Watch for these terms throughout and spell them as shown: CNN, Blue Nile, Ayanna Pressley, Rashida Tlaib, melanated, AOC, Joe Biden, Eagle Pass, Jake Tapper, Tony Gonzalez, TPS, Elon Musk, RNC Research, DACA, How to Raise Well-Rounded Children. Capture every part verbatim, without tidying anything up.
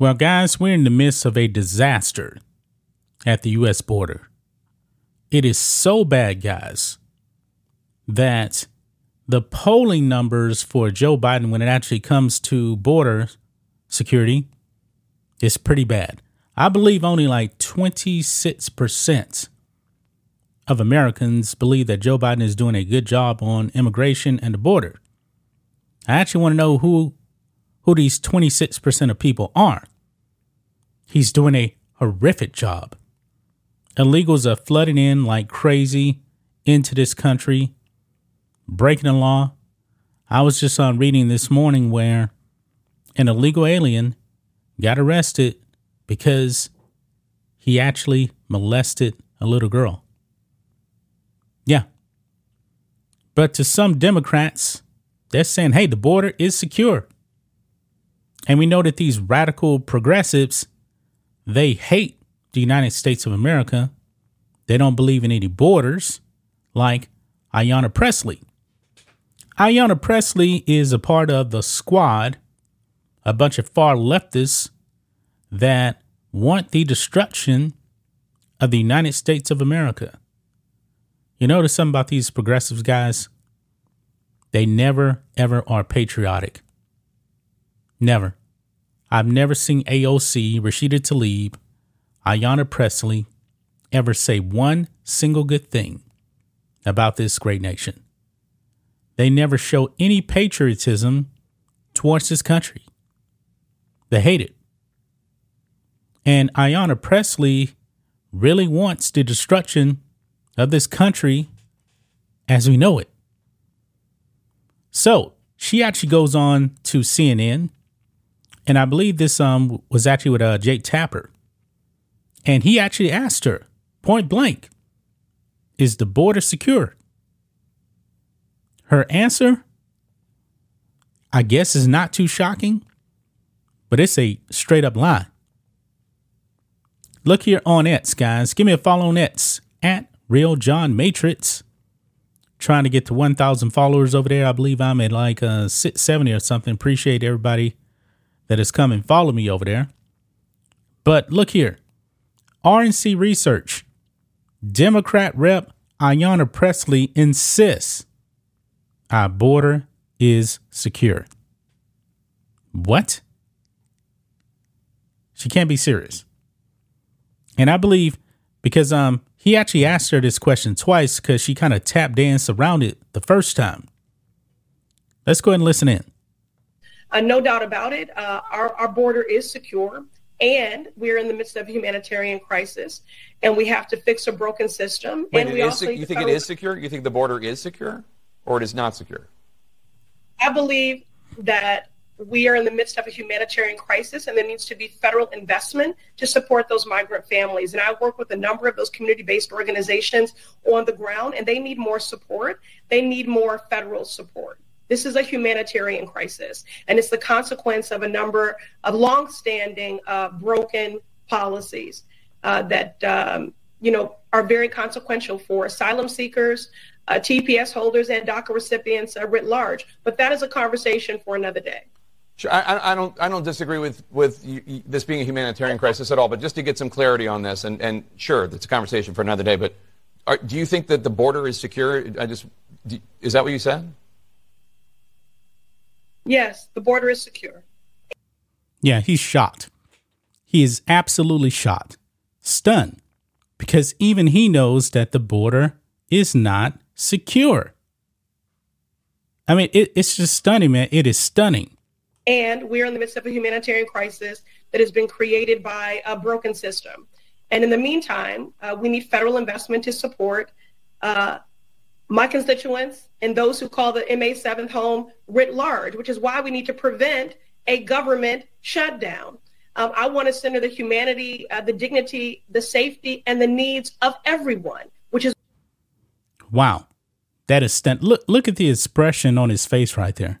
Well, guys, we're in the midst of a disaster at the U S border. It is so bad, guys, that the polling numbers for Joe Biden, when it actually comes to border security, is pretty bad. I believe only like twenty-six percent of Americans believe that Joe Biden is doing a good job on immigration and the border. I actually want to know who who these twenty-six percent of people are. He's doing a horrific job. Illegals are flooding in like crazy into this country, breaking the law. I was just on reading this morning where an illegal alien got arrested because he actually molested a little girl. Yeah. But to some Democrats, they're saying, hey, the border is secure. And we know that these radical progressives, they hate the United States of America. They don't believe in any borders, like Ayanna Pressley. Ayanna Pressley is a part of the squad, a bunch of far leftists that want the destruction of the United States of America. You notice something about these progressives, guys? They never, ever are patriotic. Never. I've never seen A O C, Rashida Tlaib, Ayanna Pressley ever say one single good thing about this great nation. They never show any patriotism towards this country. They hate it. And Ayanna Pressley really wants the destruction of this country as we know it. So she actually goes on to C N N. And I believe this um was actually with uh, Jake Tapper. And he actually asked her point blank, is the border secure? Her answer, I guess, is not too shocking, but it's a straight up lie. Look here on X, guys. Give me a follow on X at Real John Matrix. Trying to get to one thousand followers over there. I believe I'm at like uh, six seventy or something. Appreciate everybody that has come and followed me over there. But look here. R N C Research. Democrat Representative Ayanna Pressley insists our border is secure. What? She can't be serious. And I believe because um he actually asked her this question twice because she kind of tap danced around it the first time. Let's go ahead and listen in. Uh, no doubt about it. Uh, our, our border is secure, and we're in the midst of a humanitarian crisis, and we have to fix a broken system. Wait, and we also sec- you think it is secure? You think the border is secure, or it is not secure? I believe that we are in the midst of a humanitarian crisis, and there needs to be federal investment to support those migrant families. And I work with a number of those community-based organizations on the ground, and they need more support. They need more federal support. This is a humanitarian crisis, and it's the consequence of a number of longstanding, uh, broken policies uh, that, um, you know, are very consequential for asylum seekers, uh, T P S holders, and DACA recipients uh, writ large. But that is a conversation for another day. Sure, I, I don't I don't disagree with, with you, this being a humanitarian crisis at all, but just to get some clarity on this, and, and sure, that's a conversation for another day, but are, do you think that the border is secure? I just do, is that what you said? Yes, the border is secure. Yeah, he's shocked. He is absolutely shocked, stunned, because even he knows that the border is not secure. I mean, it, it's just stunning, man. It is stunning. And we're in the midst of a humanitarian crisis that has been created by a broken system. And in the meantime, uh, we need federal investment to support uh, my constituents and those who call the M A seventh home writ large, which is why we need to prevent a government shutdown. Um, I want to center the humanity, uh, the dignity, the safety, and the needs of everyone, which is. Wow. That is st- look, look at the expression on his face right there.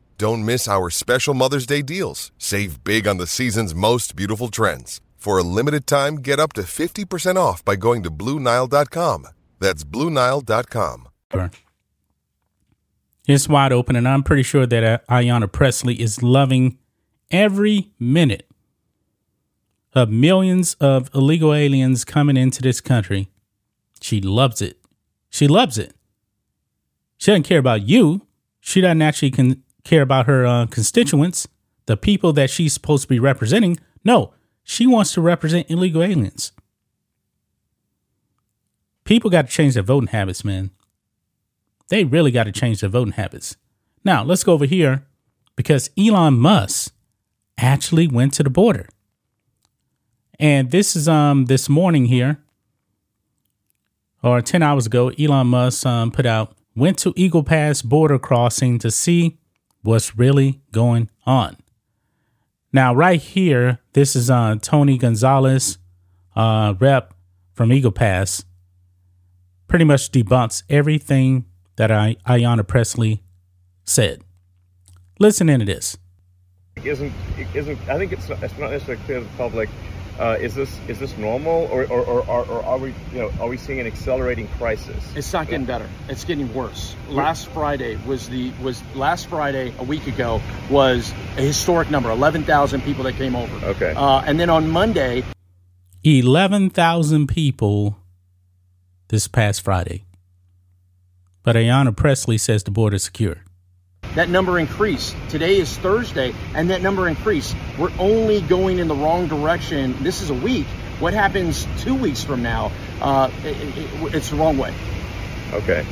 Don't miss our special Mother's Day deals. Save big on the season's most beautiful trends. For a limited time, get up to fifty percent off by going to Blue Nile dot com. That's Blue Nile dot com. It's wide open, and I'm pretty sure that Ayanna Pressley is loving every minute of millions of illegal aliens coming into this country. She loves it. She loves it. She doesn't care about you. She doesn't actually con- care about her uh, constituents, the people that she's supposed to be representing. No, she wants to represent illegal aliens. People got to change their voting habits, man. They really got to change their voting habits. Now, let's go over here because Elon Musk actually went to the border. And this is um this morning here or ten hours ago, Elon Musk um, put out went to Eagle Pass border crossing to see what's really going on. Now, right here, this is uh, Tony Gonzalez, uh, rep from Eagle Pass, pretty much debunks everything that I, Ayanna Pressley said. Listen into this. It isn't, it isn't, I think it's not, it's not necessarily clear to the public. Uh, is this is this normal, or or, or, or or are we you know are we seeing an accelerating crisis? It's not getting better. It's getting worse. Last Friday was the was last Friday a week ago was a historic number, eleven thousand people that came over. Okay, uh, and then on Monday, eleven thousand people this past Friday. But Ayanna Pressley says the border is secure. That number increased. Today is Thursday, and that number increased. We're only going in the wrong direction. This is a week. What happens two weeks from now? Uh, it, it, it's the wrong way. Okay.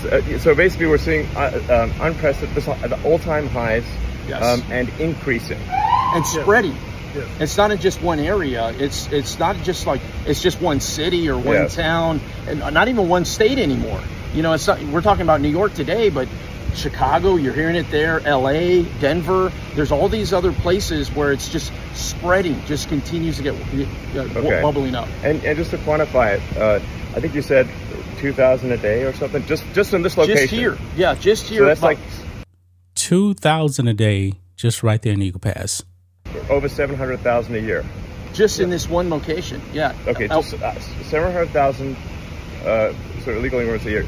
So, so basically, we're seeing uh, um, unprecedented, the all-time highs, yes. um, and increasing, and spreading. Yeah. Yeah. It's not in just one area. It's it's not just like it's just one city or one yes. town, and not even one state anymore. You know, it's not, we're talking about New York today, but. Chicago, you're hearing it there, L A, Denver, there's all these other places where it's just spreading, just continues to get uh, okay. bubbling up. And and just to quantify it, uh, I think you said two thousand a day or something, just just in this location. Just here, yeah, just here. So that's like two thousand a day, just right there in Eagle Pass. Over seven hundred thousand a year. Just yeah. in this one location, yeah. Okay, uh, just uh, seven hundred thousand uh, sort of legal immigrants a year.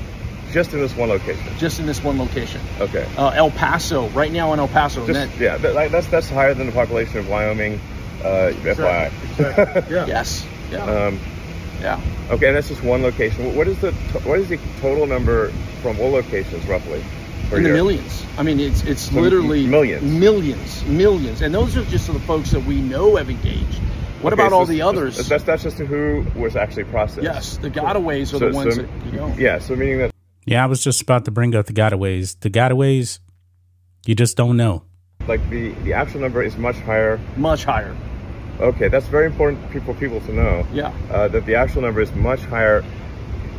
Just in this one location. Just in this one location. Okay. Uh, El Paso, right now in El Paso. Just, that, yeah, that, that's that's higher than the population of Wyoming. Uh, exactly. F Y I. Exactly. Yeah. Yes. Yeah. Um, yeah. Okay, and that's just one location. What is the what is the total number from all locations roughly? In the year? Millions. I mean, it's it's so literally millions, millions, millions, and those are just the folks that we know have engaged. What okay, about so all the others? That's that's just who was actually processed. Yes, the gotaways are so, the ones so, that you know. Yeah. So meaning that. Yeah, I was just about to bring up the gotaways. The gotaways, you just don't know. Like the, the actual number is much higher. Much higher. Okay, that's very important for people, people to know. Yeah. Uh, that the actual number is much higher.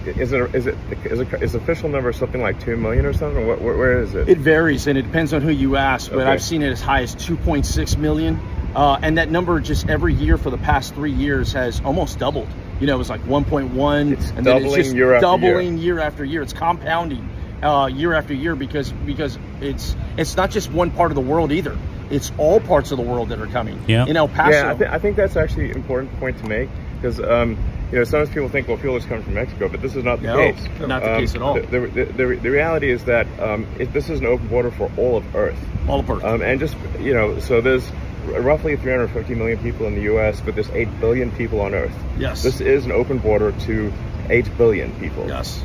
Is it is it is it is the official number something like two million or something? Or where, where is it? It varies and it depends on who you ask. But okay. I've seen it as high as two point six million, uh, and that number just every year for the past three years has almost doubled. You know, it was like one point one, it's and doubling then it's just year doubling after year. year after year. It's compounding. uh, year after year, because because it's it's not just one part of the world either. It's all parts of the world that are coming. Yeah. In El Paso. Yeah, I, th- I think that's actually an important point to make, because um, you know, sometimes people think, well, fuel is coming from Mexico, but this is not the no, case. Not the um, case at all. The, the, the, the reality is that um, it, this is an open border for all of Earth. All of Earth. Um, and just, you know, so there's roughly three hundred fifty million people in the U S, but there's eight billion people on Earth. Yes. This is an open border to eight billion people. Yes.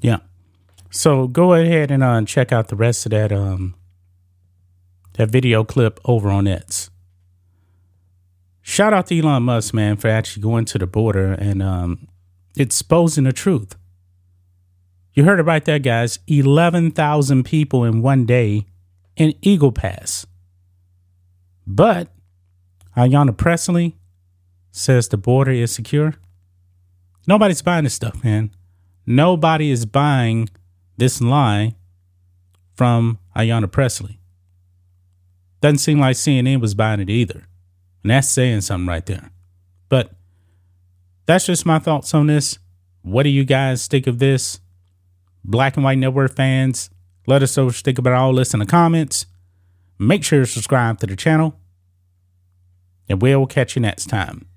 Yeah. So go ahead and uh, check out the rest of that um, that video clip over on X. Shout out to Elon Musk, man, for actually going to the border and um, exposing the truth. You heard it right there, guys. eleven thousand people in one day in Eagle Pass. But Ayanna Pressley says the border is secure. Nobody's buying this stuff, man. Nobody is buying this lie from Ayanna Pressley. Doesn't seem like C N N was buying it either. And that's saying something right there. But that's just my thoughts on this. What do you guys think of this? Black and White Network fans, let us know what you think about all this in the comments. Make sure to subscribe to the channel. And we'll catch you next time.